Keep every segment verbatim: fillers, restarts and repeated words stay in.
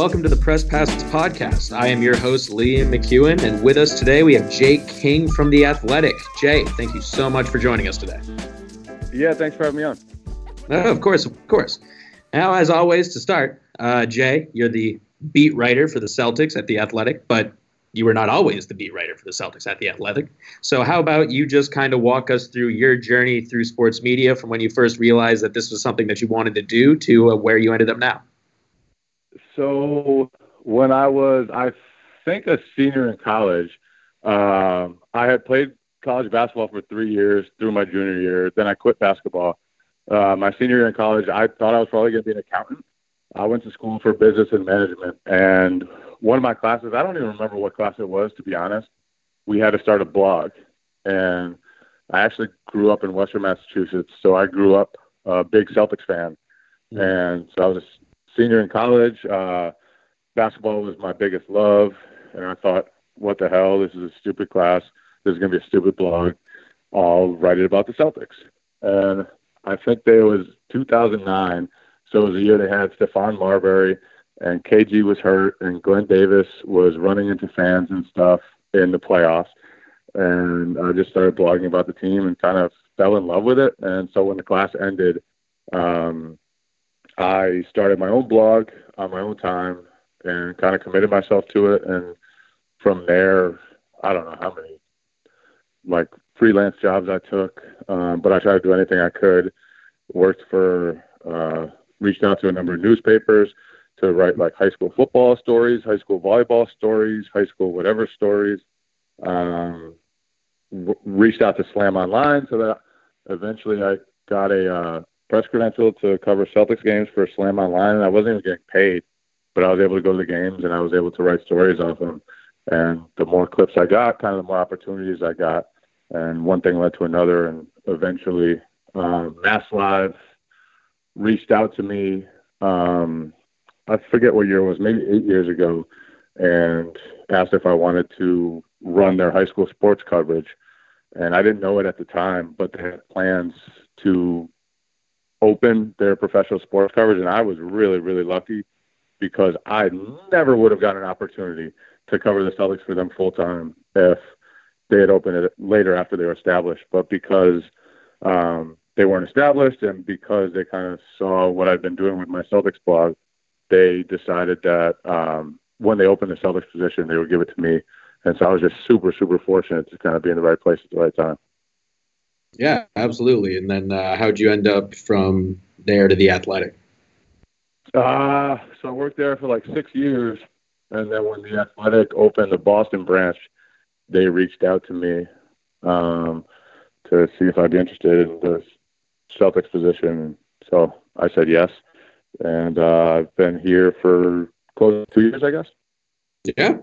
Welcome to the Press Passes Podcast. I am your host, Liam McEwen, and with us today we have Jay King from The Athletic. Jay, thank you so much for joining us today. Yeah, thanks for having me on. Oh, of course, of course. Now, as always, to start, uh, Jay, you're the beat writer for the Celtics at The Athletic, but you were not always the beat writer for the Celtics at The Athletic. So how about you just kind of walk us through your journey through sports media from when you first realized that this was something that you wanted to do to uh, where you ended up now? So when I was, I think, a senior in college, um, I had played college basketball for three years through my junior year. Then I quit basketball. Uh, my senior year in college, I thought I was probably going to be an accountant. I went to school for business and management. And one of my classes, I don't even remember what class it was, to be honest, we had to start a blog. And I actually grew up in Western Massachusetts, so I grew up a big Celtics fan. Mm-hmm. And so I was a senior in college, uh, basketball was my biggest love, and I thought, what the hell, this is a stupid class, this is going to be a stupid blog, I'll write it about the Celtics. And I think there was two thousand nine, so it was the year they had Stephon Marbury, and K G was hurt, and Glenn Davis was running into fans and stuff in the playoffs, and I just started blogging about the team and kind of fell in love with it. And so when the class ended, um, I started my own blog on my own time and kind of committed myself to it. And from there, I don't know how many like freelance jobs I took, um, but I tried to do anything I could. Worked for, uh, reached out to a number of newspapers to write like high school football stories, high school volleyball stories, high school whatever stories. Um, w- reached out to Slam Online so that eventually I got a, uh, press credential to cover Celtics games for Slam Online, and I wasn't even getting paid, but I was able to go to the games and I was able to write stories off them. And the more clips I got, kind of the more opportunities I got, and one thing led to another. And eventually, um, MassLive reached out to me. Um, I forget what year it was, maybe eight years ago, and asked if I wanted to run their high school sports coverage. And I didn't know it at the time, but they had plans to open their professional sports coverage, and I was really, really lucky because I never would have gotten an opportunity to cover the Celtics for them full-time if they had opened it later after they were established. But because um, they weren't established and because they kind of saw what I'd been doing with my Celtics blog, they decided that um, when they opened the Celtics position, they would give it to me. And so I was just super, super fortunate to kind of be in the right place at the right time. Yeah, absolutely. And then uh, how'd you end up from there to The Athletic? Uh, so I worked there for like six years. And then when The Athletic opened the Boston branch, they reached out to me um, to see if I'd be interested in the Celtics position. So I said yes. And uh, I've been here for close to two years, I guess. Yeah,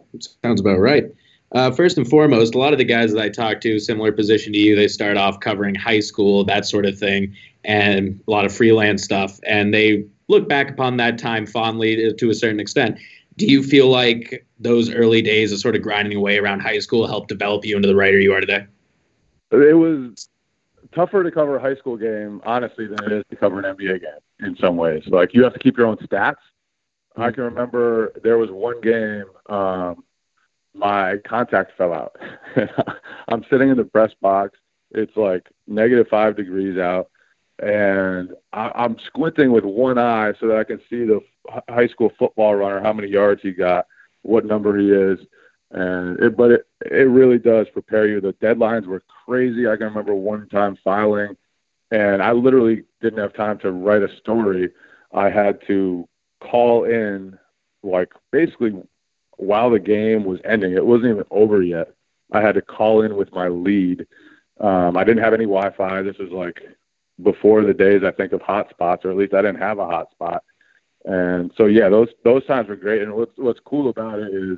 sounds about right. Uh, first and foremost, a lot of the guys that I talk to, similar position to you, they start off covering high school, that sort of thing, and a lot of freelance stuff. And they look back upon that time fondly to, to a certain extent. Do you feel like those early days of sort of grinding away around high school helped develop you into the writer you are today? It was tougher to cover a high school game, honestly, than it is to cover an N B A game in some ways. Like, you have to keep your own stats. I can remember there was one game um, – my contact fell out. I'm sitting in the press box. It's like negative five degrees out. And I, I'm squinting with one eye so that I can see the f- high school football runner, how many yards he got, what number he is. And it, but it, it really does prepare you. The deadlines were crazy. I can remember one time filing, and I literally didn't have time to write a story. I had to call in, like, basically – while the game was ending, it wasn't even over yet. I had to call in with my lead. Um, I didn't have any Wi-Fi. This was like before the days, I think, of hotspots, or at least I didn't have a hotspot. And so, yeah, those those times were great. And what's what's cool about it is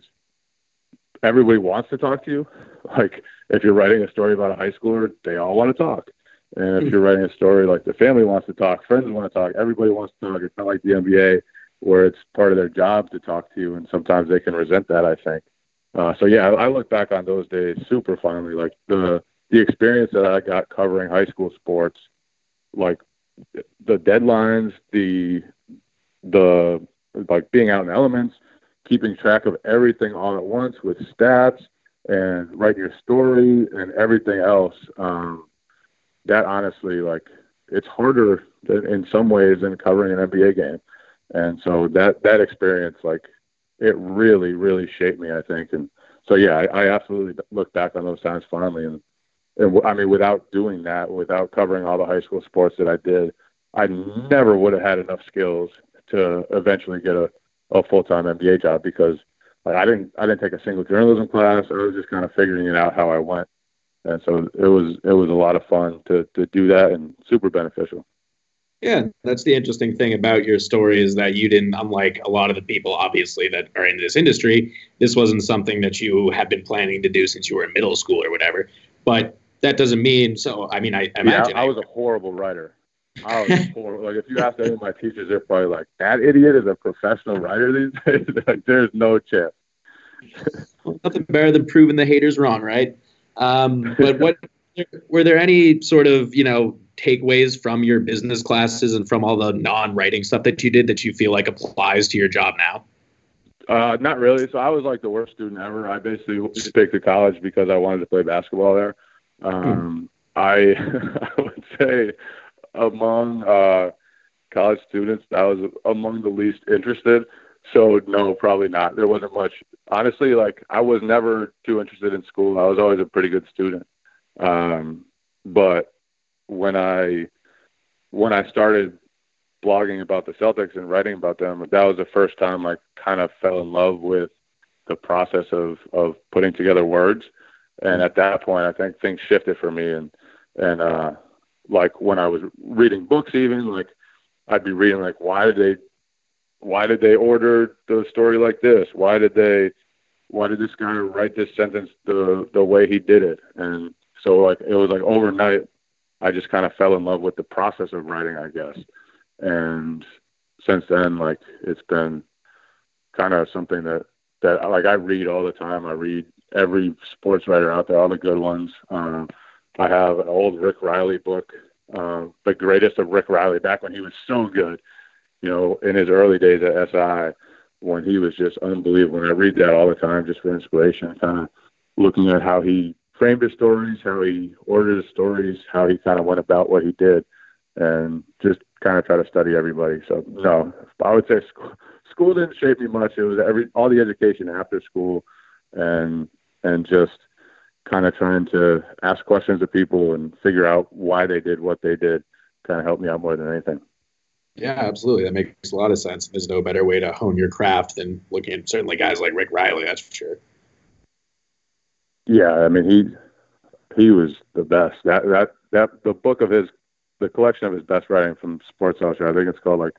everybody wants to talk to you. Like, if you're writing a story about a high schooler, they all want to talk. And if you're writing a story like the family wants to talk, friends want to talk, everybody wants to talk. It's not like the N B A, where it's part of their job to talk to you, and sometimes they can resent that, I think. Uh, so, yeah, I, I look back on those days super fondly. Like, the the experience that I got covering high school sports, like, the deadlines, the, the like, being out in elements, keeping track of everything all at once with stats and writing your story and everything else. Um, that honestly, like, it's harder than, in some ways, than covering an N B A game. And so that, that experience, like, it really, really shaped me, I think. And so, yeah, I, I absolutely look back on those times fondly. And, and I mean, without doing that, without covering all the high school sports that I did, I never would have had enough skills to eventually get a, a full-time N B A job, because like, I didn't, I didn't take a single journalism class. I was just kind of figuring it out how I went. And so it was, it was a lot of fun to, to do that, and super beneficial. Yeah, that's the interesting thing about your story, is that you didn't, unlike a lot of the people, obviously, that are in this industry, this wasn't something that you have been planning to do since you were in middle school or whatever. But that doesn't mean, so, I mean, I imagine. Yeah, I was I, a horrible writer. I was horrible. Like, if you ask any of my teachers, they're probably like, that idiot is a professional writer these days. Like, there's no chance. Well, nothing better than proving the haters wrong, right? Um, but what were there any sort of, you know, takeaways from your business classes and from all the non-writing stuff that you did that you feel like applies to your job now? Uh, not really. So I was like the worst student ever. I basically picked a college because I wanted to play basketball there. Um, hmm. I, I would say among uh, college students, I was among the least interested. So no, probably not. There wasn't much. Honestly, like I was never too interested in school. I was always a pretty good student. Um, but when I when I started blogging about the Celtics and writing about them, that was the first time I kind of fell in love with the process of, of putting together words. And at that point, I think things shifted for me. And, and uh, like when I was reading books, even like I'd be reading, like, why did they, why did they order the story like this? Why did they, why did this guy write this sentence the, the way he did it? And so like, it was like overnight, I just kind of fell in love with the process of writing, I guess. And since then, like, it's been kind of something that, that like I read all the time. I read every sports writer out there, all the good ones. Um, I have an old Rick Riley book, uh, The Greatest of Rick Riley, back when he was so good, you know, in his early days at S I, when he was just unbelievable. And I read that all the time just for inspiration, kind of looking at how he framed his stories, how he ordered his stories, how he kind of went about what he did, and just kind of try to study everybody. So no, I would say school, school didn't shape me much. It was every, all the education after school, and, and just kind of trying to ask questions of people and figure out why they did what they did kind of helped me out more than anything. Yeah, absolutely. That makes a lot of sense. There's no better way to hone your craft than looking at certainly guys like Rick Riley, that's for sure. Yeah, I mean, he he was the best. That that that the book of his, the collection of his best writing from Sports Illustrated, I think it's called like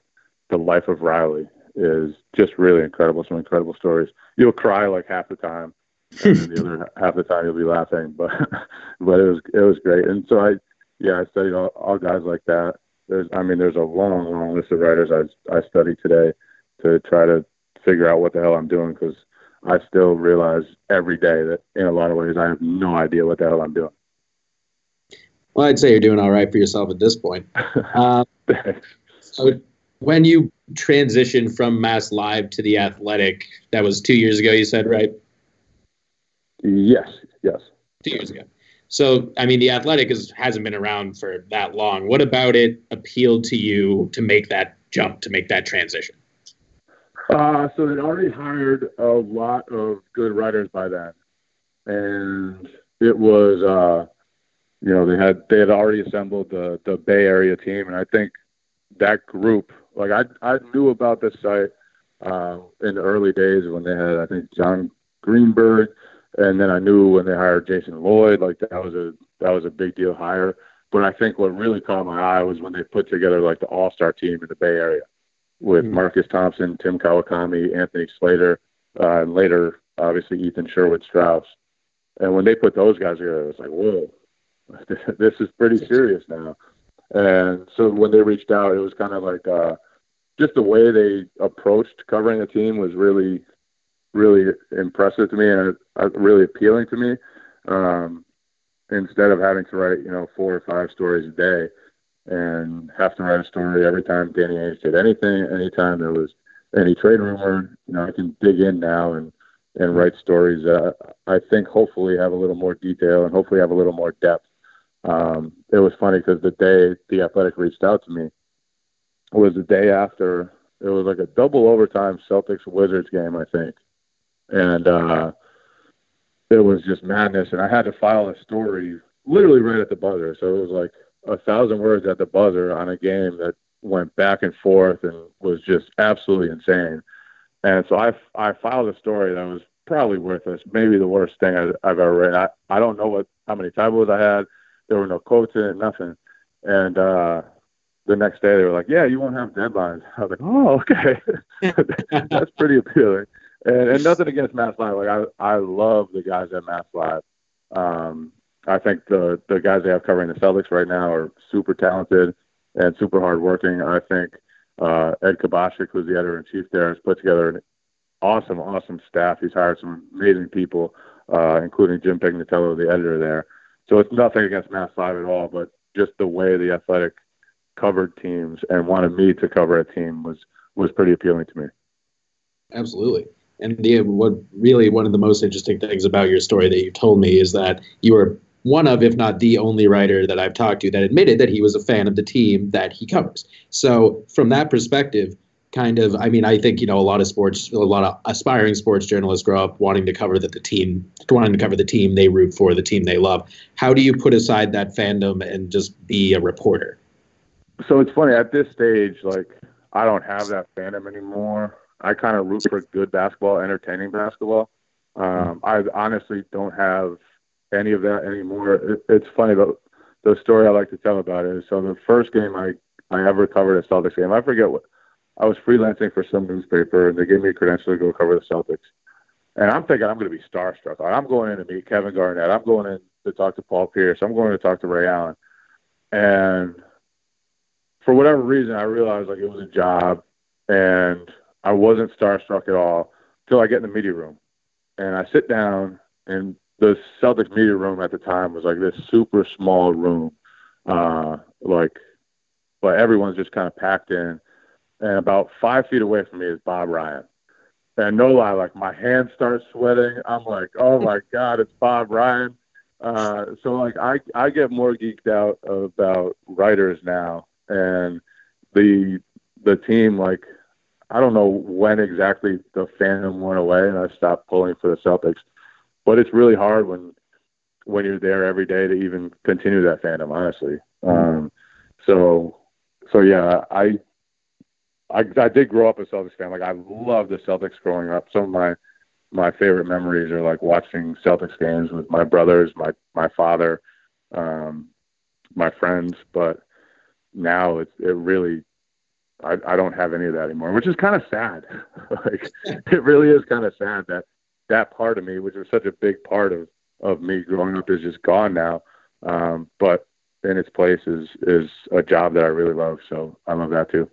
The Life of Riley, is just really incredible. Some incredible stories. You'll cry like half the time, and then the other half the time you'll be laughing. But but it was it was great. And so I yeah I studied all, all guys like that. There's I mean there's a long long list of writers I I study today to try to figure out what the hell I'm doing, because I still realize every day that in a lot of ways I have no idea what the hell I'm doing. Well, I'd say you're doing all right for yourself at this point. Um, so when you transitioned from MassLive to The Athletic, that was two years ago, you said, right? Yes, yes. Two years ago. So, I mean, The Athletic is, hasn't been around for that long. What about it appealed to you to make that jump, to make that transition? Uh, so they'd already hired a lot of good writers by then, and it was, uh, you know, they had they had already assembled the the Bay Area team, and I think that group, like I I knew about this site uh, in the early days when they had I think John Greenberg, and then I knew when they hired Jason Lloyd, like that was a that was a big deal hire. But I think what really caught my eye was when they put together like the All Star team in the Bay Area, with Marcus Thompson, Tim Kawakami, Anthony Slater, uh, and later, obviously, Ethan Sherwood-Strauss. And when they put those guys together, it was like, whoa, this is pretty serious now. And so when they reached out, it was kind of like uh, just the way they approached covering a team was really, really impressive to me and uh, really appealing to me. Um, instead of having to write, you know, four or five stories a day, and have to write a story every time Danny Ainge did anything, anytime there was any trade rumor, you know, I can dig in now and, and write stories that I, I think hopefully have a little more detail and hopefully have a little more depth. Um, it was funny because the day The Athletic reached out to me was the day after. It was like a double overtime Celtics-Wizards game, I think. And uh, it was just madness. And I had to file a story literally right at the buzzer. So it was like a thousand words at the buzzer on a game that went back and forth and was just absolutely insane. And so I, I filed a story that was probably worthless, maybe the worst thing I've, I've ever read. I, I don't know what how many typos I had. There were no quotes in it, nothing. And uh, the next day they were like, yeah, you won't have deadlines. I was like, oh, okay. That's pretty appealing. And, and nothing against MassLive. Like, I, I love the guys at MassLive. Um, I think the, the guys they have covering the Celtics right now are super talented and super hardworking. I think uh, Ed Kabashik, who's the editor-in-chief there, has put together an awesome, awesome staff. He's hired some amazing people, uh, including Jim Pignatello, the editor there. So it's nothing against MassLive at all, but just the way The Athletic covered teams and wanted me to cover a team was, was pretty appealing to me. Absolutely. And the, what really one of the most interesting things about your story that you told me is that you were one of, if not the only writer that I've talked to that admitted that he was a fan of the team that he covers. So from that perspective, kind of, I mean, I think, you know, a lot of sports, a lot of aspiring sports journalists grow up wanting to cover that the team, wanting to cover the team they root for, the team they love. How do you put aside that fandom and just be a reporter? So it's funny at this stage, like I don't have that fandom anymore. I kind of root for good basketball, entertaining basketball. Um, I honestly don't have any of that anymore. It, it's funny, but the story I like to tell about it is, so the first game I, I ever covered a Celtics game, I forget what, I was freelancing for some newspaper, and they gave me a credential to go cover the Celtics. And I'm thinking I'm going to be starstruck. I'm going in to meet Kevin Garnett. I'm going in to talk to Paul Pierce. I'm going to talk to Ray Allen. And for whatever reason, I realized like it was a job, and I wasn't starstruck at all till I get in the media room. And I sit down, and the Celtics media room at the time was like this super small room. Uh, like, but everyone's just kind of packed in. And about five feet away from me is Bob Ryan. And no lie, like my hands start sweating. I'm like, oh my God, it's Bob Ryan. Uh, so like I, I get more geeked out about writers now. And the the team, like, I don't know when exactly the fandom went away and I stopped pulling for the Celtics, but it's really hard when, when you're there every day to even continue that fandom, honestly. Um, so, so yeah, I, I, I did grow up a Celtics fan. Like I loved the Celtics growing up. Some of my, my favorite memories are like watching Celtics games with my brothers, my, my father, um, my friends, but now it's, it really, I, I don't have any of that anymore, which is kind of sad. Like, it really is kind of sad that that part of me, which was such a big part of, of me growing up, is just gone now. Um, but in its place is, is a job that I really love. So I love that too.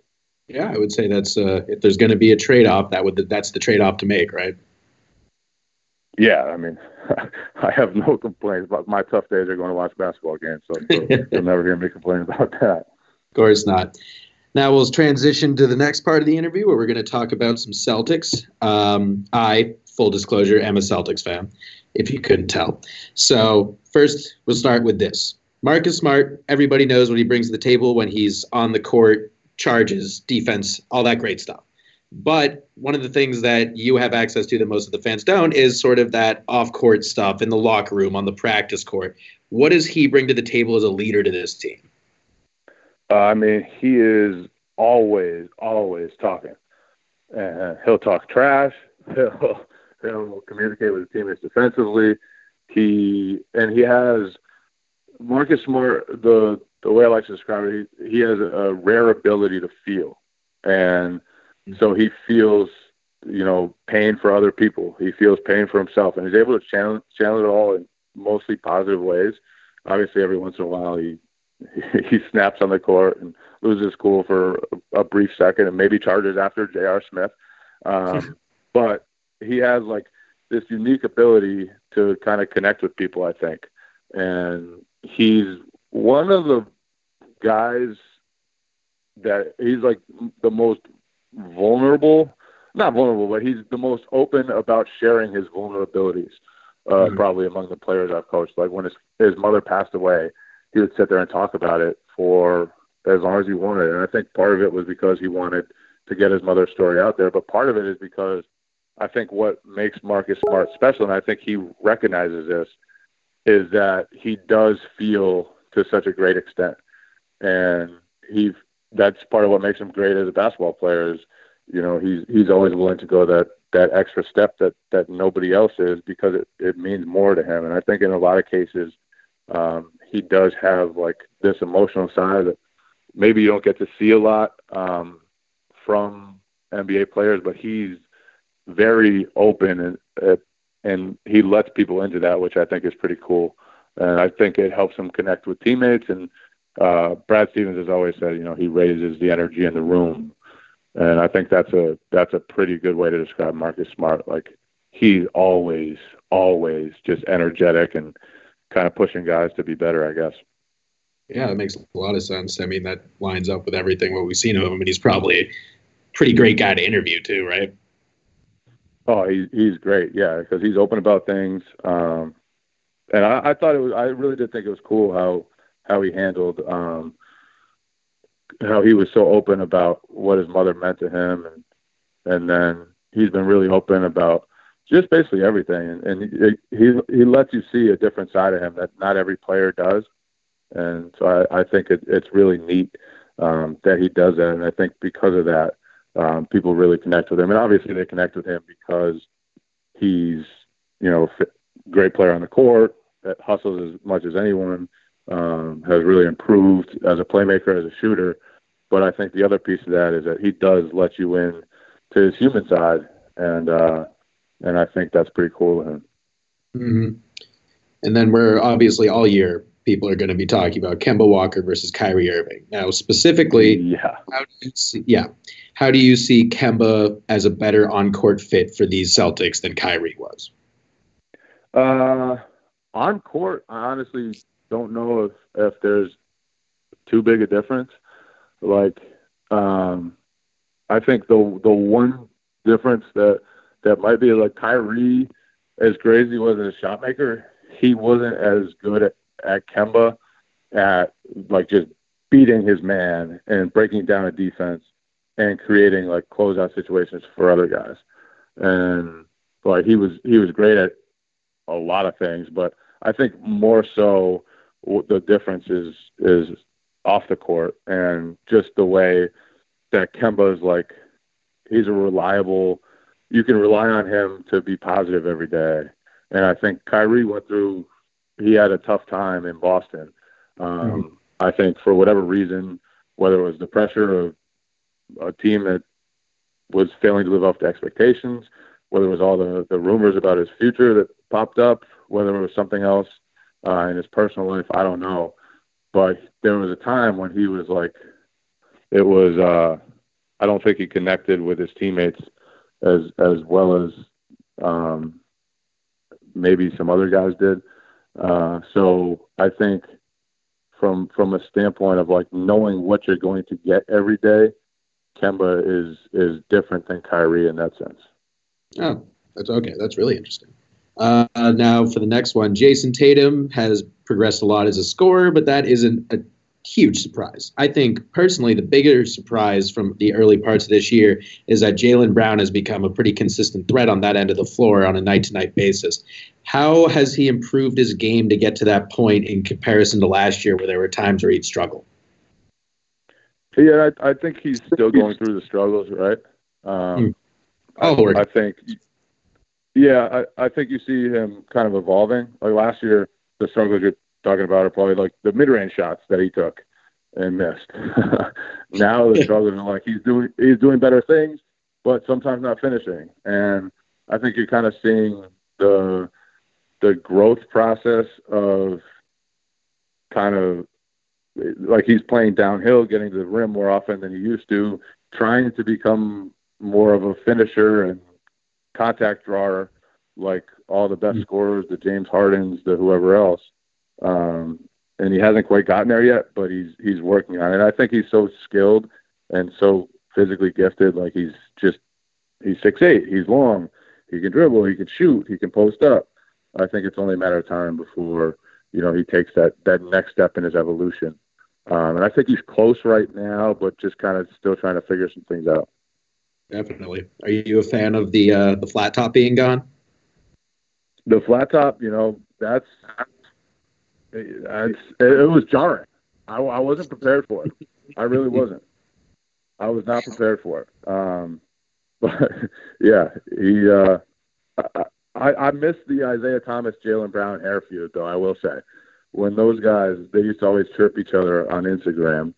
Yeah, I would say that's uh, if there's going to be a trade-off, that would that's the trade-off to make, right? Yeah, I mean, I have no complaints. My tough days are going to watch basketball games, so you'll never hear me complain about that. Of course not. Now we'll transition to the next part of the interview where we're going to talk about some Celtics. Um, I, full disclosure, am a Celtics fan, if you couldn't tell. So first, we'll start with this. Marcus Smart, everybody knows what he brings to the table when he's on the court, charges, defense, all that great stuff. But one of the things that you have access to that most of the fans don't is sort of that off-court stuff in the locker room, on the practice court. What does he bring to the table as a leader to this team? Uh, I mean, he is always, always talking. Uh, he'll talk trash. He'll, he'll communicate with his teammates defensively. He and he has Marcus Smart. The the way I like to describe it, he, he has a rare ability to feel, and so he feels, you know, pain for other people. He feels pain for himself, and he's able to channel channel it all in mostly positive ways. Obviously, every once in a while, he. He snaps on the court and loses cool for a brief second and maybe charges after J R Smith. Um, but he has like this unique ability to kind of connect with people, I think. And he's one of the guys that he's like the most vulnerable not vulnerable, but he's the most open about sharing his vulnerabilities, uh, mm-hmm. probably among the players I've coached. Like when his, his mother passed away, he would sit there and talk about it for as long as he wanted. And I think part of it was because he wanted to get his mother's story out there. But part of it is because I think what makes Marcus Smart special, and I think he recognizes this, is that he does feel to such a great extent. And he that's part of what makes him great as a basketball player is, you know, he's he's always willing to go that, that extra step that, that nobody else is because it, it means more to him. And I think in a lot of cases, um, he does have like this emotional side that maybe you don't get to see a lot um, from N B A players, but he's very open and uh, and he lets people into that, which I think is pretty cool. And I think it helps him connect with teammates. And uh, Brad Stevens has always said, you know, he raises the energy in the room. And I think that's a that's a pretty good way to describe Marcus Smart. Like he's always, always just energetic and kind of pushing guys to be better, I guess. Yeah, that makes a lot of sense. I mean, that lines up with everything what we've seen of him, and he's probably a pretty great guy to interview too, right? Oh, he's he's great, yeah, because he's open about things. Um, and I, I thought it was, I really did think it was cool how how he handled. Um, how he was so open about what his mother meant to him. And, and then he's been really open about just basically everything. And, and he, he, he lets you see a different side of him that not every player does. And so I, I think it, it's really neat um, that he does that. And I think because of that, um, people really connect with him. And obviously they connect with him because he's, you know, a great player on the court that hustles as much as anyone. Um, has really improved as a playmaker, as a shooter. But I think the other piece of that is that he does let you in to his human side, and uh, and I think that's pretty cool of him. Mm-hmm. And then we're obviously all year people are going to be talking about Kemba Walker versus Kyrie Irving. Now, specifically, yeah, how do you see, yeah, how do you see Kemba as a better on-court fit for these Celtics than Kyrie was? Uh, on court, honestly. Don't know if, if there's too big a difference. Like, um, I think the the one difference that, that might be like Kyrie, as great as he was as a shot maker, he wasn't as good at, at Kemba at like just beating his man and breaking down a defense and creating like closeout situations for other guys. And like he was he was great at a lot of things, but I think more so. The difference is, is off the court and just the way that Kemba's like, he's a reliable, you can rely on him to be positive every day. And I think Kyrie went through, he had a tough time in Boston. Um, mm-hmm. I think for whatever reason, whether it was the pressure of a team that was failing to live up to expectations, whether it was all the, the rumors about his future that popped up, whether it was something else, Uh, in his personal life, I don't know. But there was a time when he was like, it was, uh, I don't think he connected with his teammates as as well as um, maybe some other guys did. Uh, so I think from from a standpoint of like knowing what you're going to get every day, Kemba is, is different than Kyrie in that sense. Oh, that's okay. That's really interesting. Uh, now for the next one, Jason Tatum has progressed a lot as a scorer, but that isn't a huge surprise. I think personally the bigger surprise from the early parts of this year is that Jalen Brown has become a pretty consistent threat on that end of the floor on a night-to-night basis. How has he improved his game to get to that point in comparison to last year where there were times where he'd struggle? Yeah, I, I think he's still going through the struggles, right? Um, oh, I, I think... Yeah, I, I think you see him kind of evolving. Like last year, the struggles you're talking about are probably like the mid-range shots that he took and missed. Now the struggles are like he's doing he's doing better things, but sometimes not finishing. And I think you're kind of seeing the the growth process of kind of like he's playing downhill, getting to the rim more often than he used to, trying to become more of a finisher and contact drawer, like all the best scorers, the James Hardens, the whoever else. Um, and he hasn't quite gotten there yet, but he's he's working on it. I think he's so skilled and so physically gifted, like he's just he's six eight, he's long, he can dribble, he can shoot, he can post up. I think it's only a matter of time before, you know, he takes that, that next step in his evolution. Um, and I think he's close right now, but just kind of still trying to figure some things out. Definitely. Are you a fan of the uh, the flat top being gone? The flat top, you know, that's, that's it was jarring. I, I wasn't prepared for it. I really wasn't. I was not prepared for it. Um, but yeah, he. Uh, I, I, I miss the Isaiah Thomas, Jalen Brown air feud, though. I will say, when those guys, they used to always chirp each other on Instagram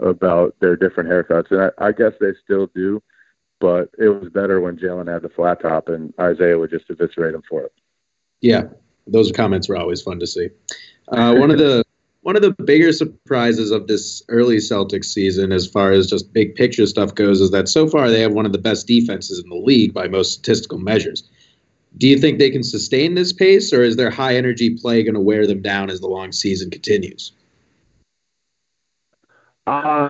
about their different haircuts, and I, I guess they still do. But it was better when Jalen had the flat top, and Isaiah would just eviscerate him for it. Yeah, those comments were always fun to see. Uh, one of the one of the bigger surprises of this early Celtics season, as far as just big picture stuff goes, is that so far they have one of the best defenses in the league by most statistical measures. Do you think they can sustain this pace, or is their high energy play going to wear them down as the long season continues? Uh,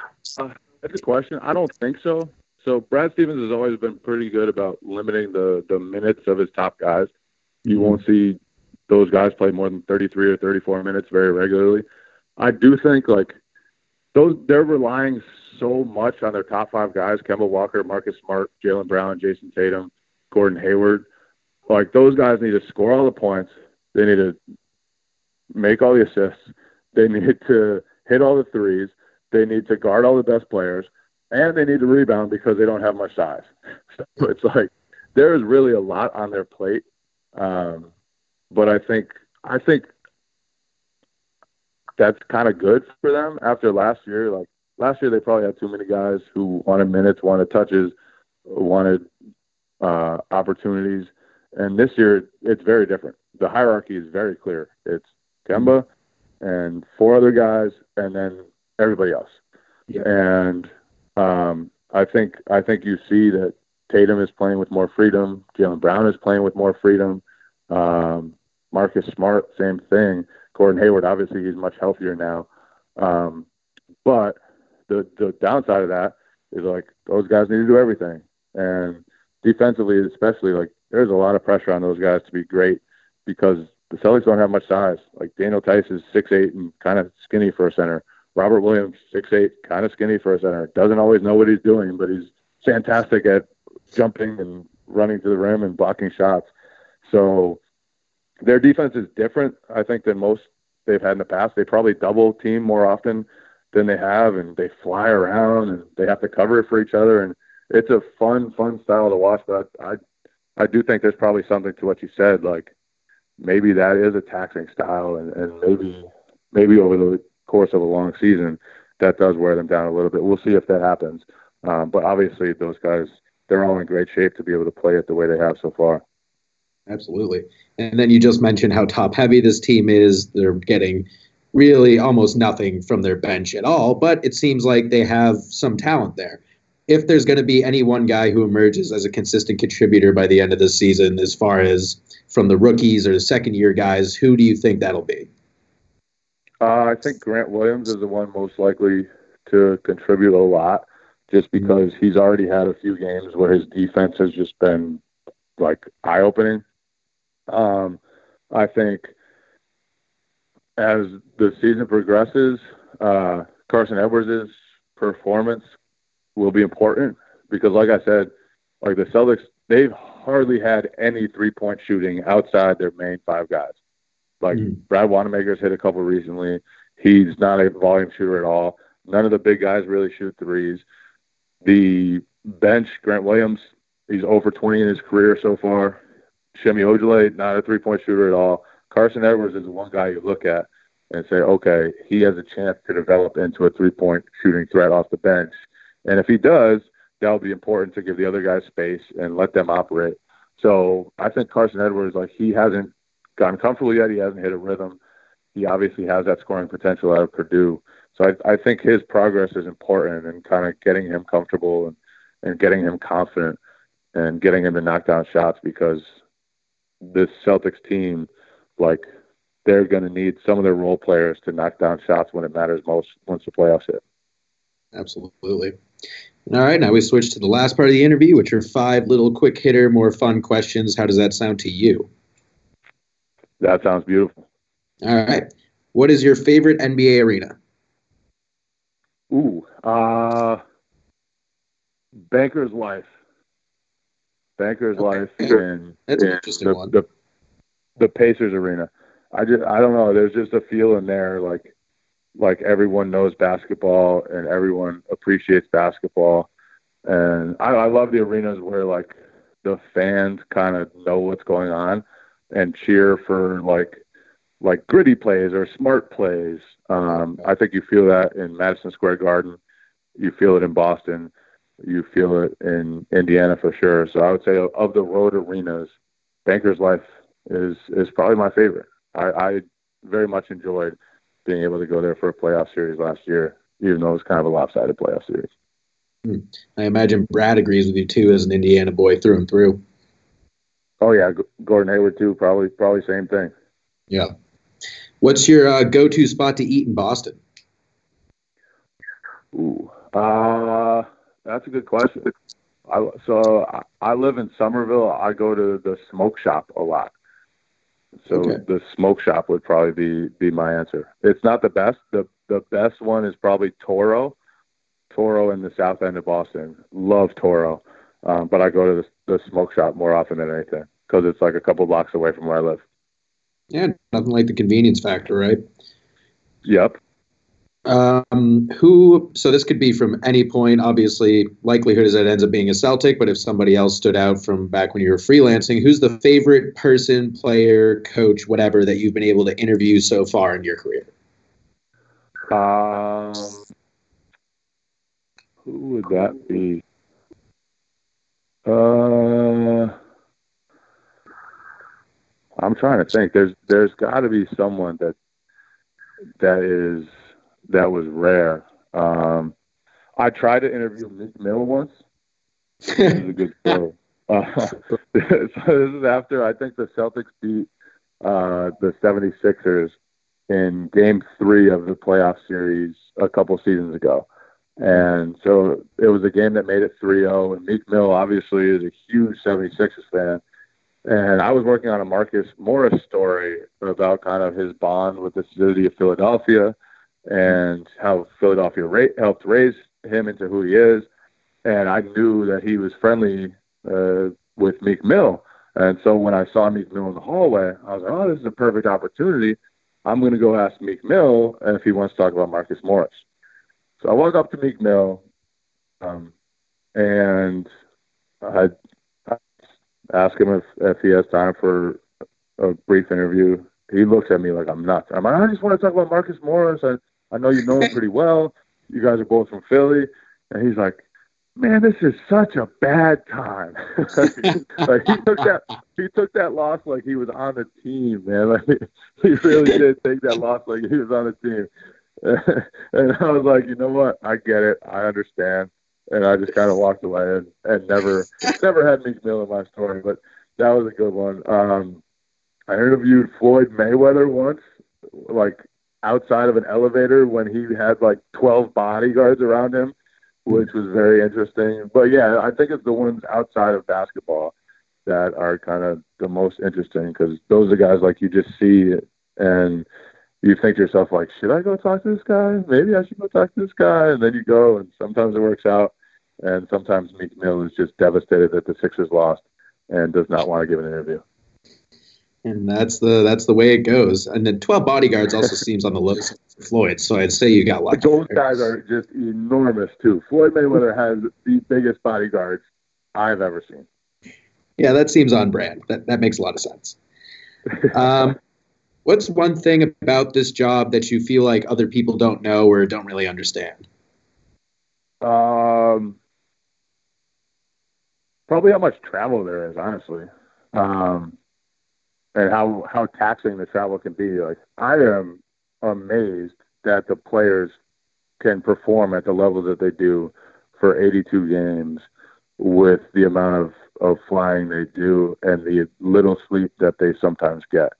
that's a question. I don't think so. So Brad Stevens has always been pretty good about limiting the, the minutes of his top guys. You won't see those guys play more than thirty-three or thirty-four minutes very regularly. I do think like those they're relying so much on their top five guys, Kemba Walker, Marcus Smart, Jalen Brown, Jason Tatum, Gordon Hayward. Like those guys need to score all the points. They need to make all the assists. They need to hit all the threes. They need to guard all the best players. And they need to rebound because they don't have much size. So it's like there is really a lot on their plate. Um, but I think I think that's kind of good for them after last year. Like last year, they probably had too many guys who wanted minutes, wanted touches, wanted uh, opportunities. And this year, it's very different. The hierarchy is very clear. It's Kemba and four other guys, and then everybody else. Yeah. And Um, I think I think you see that Tatum is playing with more freedom. Jalen Brown is playing with more freedom. Um, Marcus Smart, same thing. Gordon Hayward, obviously, he's much healthier now. Um, but the the downside of that is like those guys need to do everything, and defensively, especially, like there's a lot of pressure on those guys to be great because the Celtics don't have much size. Like Daniel Tice is six eight and kind of skinny for a center. Robert Williams, six eight, kind of skinny for a center. Doesn't always know what he's doing, but he's fantastic at jumping and running to the rim and blocking shots. So their defense is different, I think, than most they've had in the past. They probably double team more often than they have, and they fly around, and they have to cover it for each other. And it's a fun, fun style to watch. But I, I do think there's probably something to what you said. Like maybe that is a taxing style, and, and maybe maybe over the course of a long season, that does wear them down a little bit. We'll see if that happens. Um, but obviously those guys, they're all in great shape to be able to play it the way they have so far. Absolutely. And then you just mentioned how top heavy this team is. They're getting really almost nothing from their bench at all, but it seems like they have some talent there. If there's going to be any one guy who emerges as a consistent contributor by the end of this season, as far as from the rookies or the second year guys, who do you think that'll be? Uh, I think Grant Williams is the one most likely to contribute a lot just because he's already had a few games where his defense has just been, like, eye-opening. Um, I think as the season progresses, uh, Carson Edwards' performance will be important because, like I said, like the Celtics, they've hardly had any three-point shooting outside their main five guys. Like, Brad Wanamaker's hit a couple recently. He's not a volume shooter at all. None of the big guys really shoot threes. The bench, Grant Williams, he's zero for twenty in his career so far. Shemi Ojale, not a three-point shooter at all. Carson Edwards is the one guy you look at and say, okay, he has a chance to develop into a three-point shooting threat off the bench. And if he does, that'll be important to give the other guys space and let them operate. So I think Carson Edwards, like, he hasn't gotten comfortable yet. He hasn't hit a rhythm. He obviously has that scoring potential out of Purdue. So I, I think his progress is important and kind of getting him comfortable and, and getting him confident and getting him to knock down shots because this Celtics team, like, they're going to need some of their role players to knock down shots when it matters most once the playoffs hit. Absolutely. All right, now we switch to the last part of the interview, which are five little quick hitter, more fun questions. How does that sound to you? That sounds beautiful. All right. What is your favorite N B A arena? Ooh, uh, Banker's Life. Banker's okay. Life and, That's and an interesting the, one. The, the Pacers arena. I just I don't know. There's just a feeling there, like like everyone knows basketball and everyone appreciates basketball, and I, I love the arenas where like the fans kind of know what's going on and cheer for like like gritty plays or smart plays. Um, I think you feel that in Madison Square Garden. You feel it in Boston. You feel it in Indiana for sure. So I would say of, of the road arenas, Banker's Life is is probably my favorite. I, I very much enjoyed being able to go there for a playoff series last year, even though it was kind of a lopsided playoff series. I imagine Brad agrees with you too, as an Indiana boy through and through. Oh yeah, G- Gordon Hayward too. Probably, probably same thing. Yeah. What's your uh, go-to spot to eat in Boston? Ooh, uh, that's a good question. I, so I, I live in Somerville. I go to the Smoke Shop a lot. So okay. The Smoke Shop would probably be, be my answer. It's not the best. The the best one is probably Toro. Toro in the south end of Boston. Love Toro. Um, but I go to the, the Smoke Shop more often than anything because it's like a couple blocks away from where I live. Yeah, nothing like the convenience factor, right? Yep. Um, who? So this could be from any point. Obviously, likelihood is that it ends up being a Celtic, but if somebody else stood out from back when you were freelancing, who's the favorite person, player, coach, whatever, that you've been able to interview so far in your career? Um, who would that be? Uh... I'm trying to think. There's there's got to be someone that that is that was rare. Um, I tried to interview Meek Mill once. This is a good story. Uh, so this is after I think the Celtics beat uh, the seventy-sixers in Game Three of the playoff series a couple seasons ago, and so it was a game that made it three oh. And Meek Mill obviously is a huge seventy-sixers fan. And I was working on a Marcus Morris story about kind of his bond with the city of Philadelphia and how Philadelphia ra- helped raise him into who he is. And I knew that he was friendly uh, with Meek Mill. And so when I saw Meek Mill in the hallway, I was like, oh, this is a perfect opportunity. I'm going to go ask Meek Mill if he wants to talk about Marcus Morris. So I walk up to Meek Mill um, and I – ask him if, if he has time for a brief interview. He looks at me like I'm nuts. I'm like, I just want to talk about Marcus Morris. I, I know you know him pretty well. You guys are both from Philly. And he's like, man, this is such a bad time. Like he took that he took that loss like he was on the team, man. Like he really did take that loss like he was on the team. And I was like, you know what? I get it. I understand. And I just kind of walked away and, and never never had Meek Mill in my story, but that was a good one. Um, I interviewed Floyd Mayweather once, like outside of an elevator when he had like twelve bodyguards around him, which was very interesting. But yeah, I think it's the ones outside of basketball that are kind of the most interesting because those are guys like you just see it and you think to yourself like, should I go talk to this guy? Maybe I should go talk to this guy. And then you go and sometimes it works out. And sometimes Meek Mill is just devastated that the Sixers lost and does not want to give an interview. And that's the that's the way it goes. And then twelve bodyguards also seems on the low side for Floyd, so I'd say you got lucky. Those guys are just enormous, too. Floyd Mayweather has the biggest bodyguards I've ever seen. Yeah, that seems on brand. That, that makes a lot of sense. Um, what's one thing about this job that you feel like other people don't know or don't really understand? Um... Probably how much travel there is, honestly, um, and how how taxing the travel can be. Like I am amazed that the players can perform at the level that they do for eighty-two games with the amount of, of flying they do and the little sleep that they sometimes get.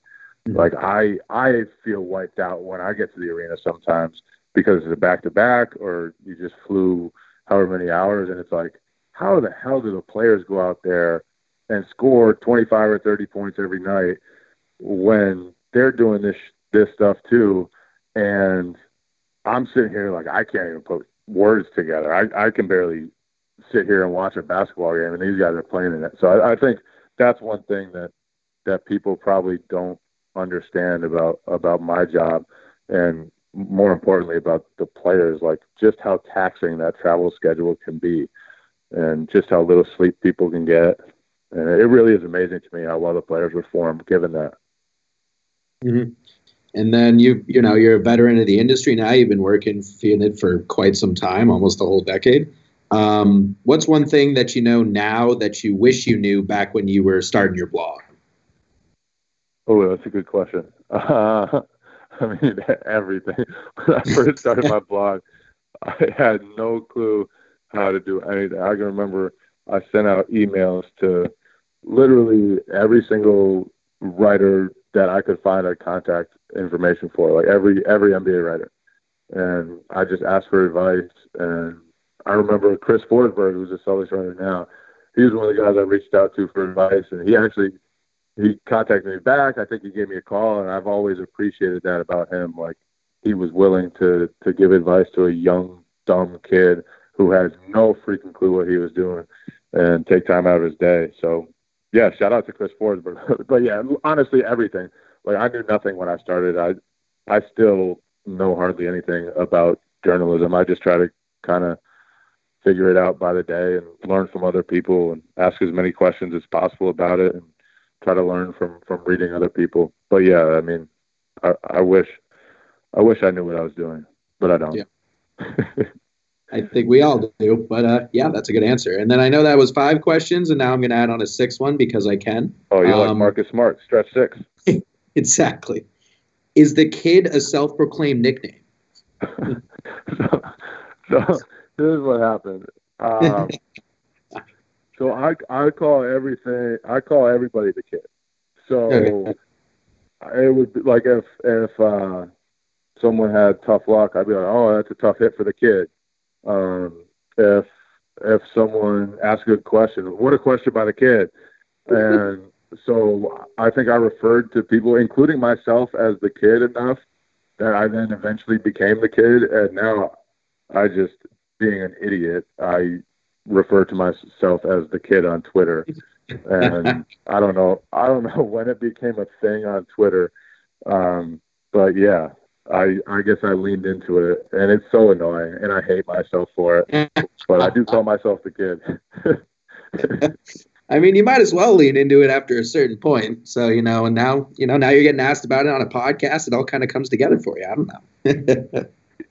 Like I I feel wiped out when I get to the arena sometimes because it's a back-to-back or you just flew – however many hours, and it's like, how the hell do the players go out there and score twenty-five or thirty points every night when they're doing this this stuff too? And I'm sitting here like, I can't even put words together. I, I can barely sit here and watch a basketball game, and these guys are playing in it. So I, I think that's one thing that, that people probably don't understand about, about my job, and more importantly about the players, like just how taxing that travel schedule can be and just how little sleep people can get. And it really is amazing to me how well the players perform given that. Mm-hmm. And then you, you know, you're a veteran of the industry now. You've been working in it for quite some time, almost a whole decade. Um, what's one thing that you know now that you wish you knew back when you were starting your blog? Oh, that's a good question. Uh, I mean, everything. When I first started my blog, I had no clue how to do anything. I can remember I sent out emails to literally every single writer that I could find a contact information for, like every every N B A writer. And I just asked for advice. And I remember Chris Forsberg, who's a Celtics writer now, he was one of the guys I reached out to for advice. And he actually he contacted me back. I think he gave me a call, and I've always appreciated that about him. Like, he was willing to to give advice to a young, dumb kid who has no freaking clue what he was doing and take time out of his day. So, yeah, shout out to Chris Forsberg. But, yeah, honestly, everything. Like, I knew nothing when I started. I I still know hardly anything about journalism. I just try to kind of figure it out by the day and learn from other people and ask as many questions as possible about it and try to learn from, from reading other people. But, yeah, I mean, I, I wish I wish I knew what I was doing, but I don't. Yeah. I think we all do, but uh, yeah, that's a good answer. And then I know that was five questions, and now I'm going to add on a sixth one because I can. Oh, you're um, like Marcus Smart, stretch six. Exactly. Is the kid a self-proclaimed nickname? so, so this is what happened. Um, so I I call everything I call everybody the kid. So okay. It would be like if if uh, someone had tough luck, I'd be like, oh, that's a tough hit for the kid. Um, if, if someone asks a good question, what a question by the kid. And so I think I referred to people, including myself, as the kid enough that I then eventually became the kid. And now I just, being an idiot, I refer to myself as the kid on Twitter. And I don't know, I don't know when it became a thing on Twitter. Um, but yeah. I, I guess I leaned into it, and it's so annoying, and I hate myself for it, but I do call myself the kid. I mean, you might as well lean into it after a certain point. So, you know, and now, you know, now you're getting asked about it on a podcast. It all kind of comes together for you. I don't know.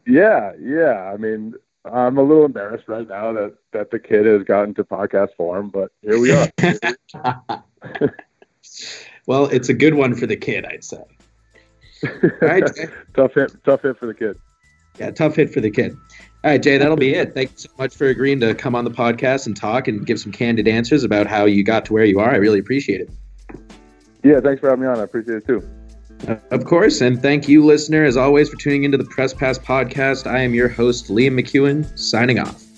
yeah. Yeah. I mean, I'm a little embarrassed right now that, that the kid has gotten to podcast form, but here we are. Well, it's a good one for the kid, I'd say. All right, Jay. tough hit, tough hit for the kid. Yeah, tough hit for the kid. All right, Jay, that'll be it. Thank you so much for agreeing to come on the podcast and talk and give some candid answers about how you got to where you are. I really appreciate it. Yeah, thanks for having me on. I appreciate it too. Uh, of course, and thank you, listener, as always, for tuning into the Press Pass podcast. I am your host, Liam McEwen, signing off.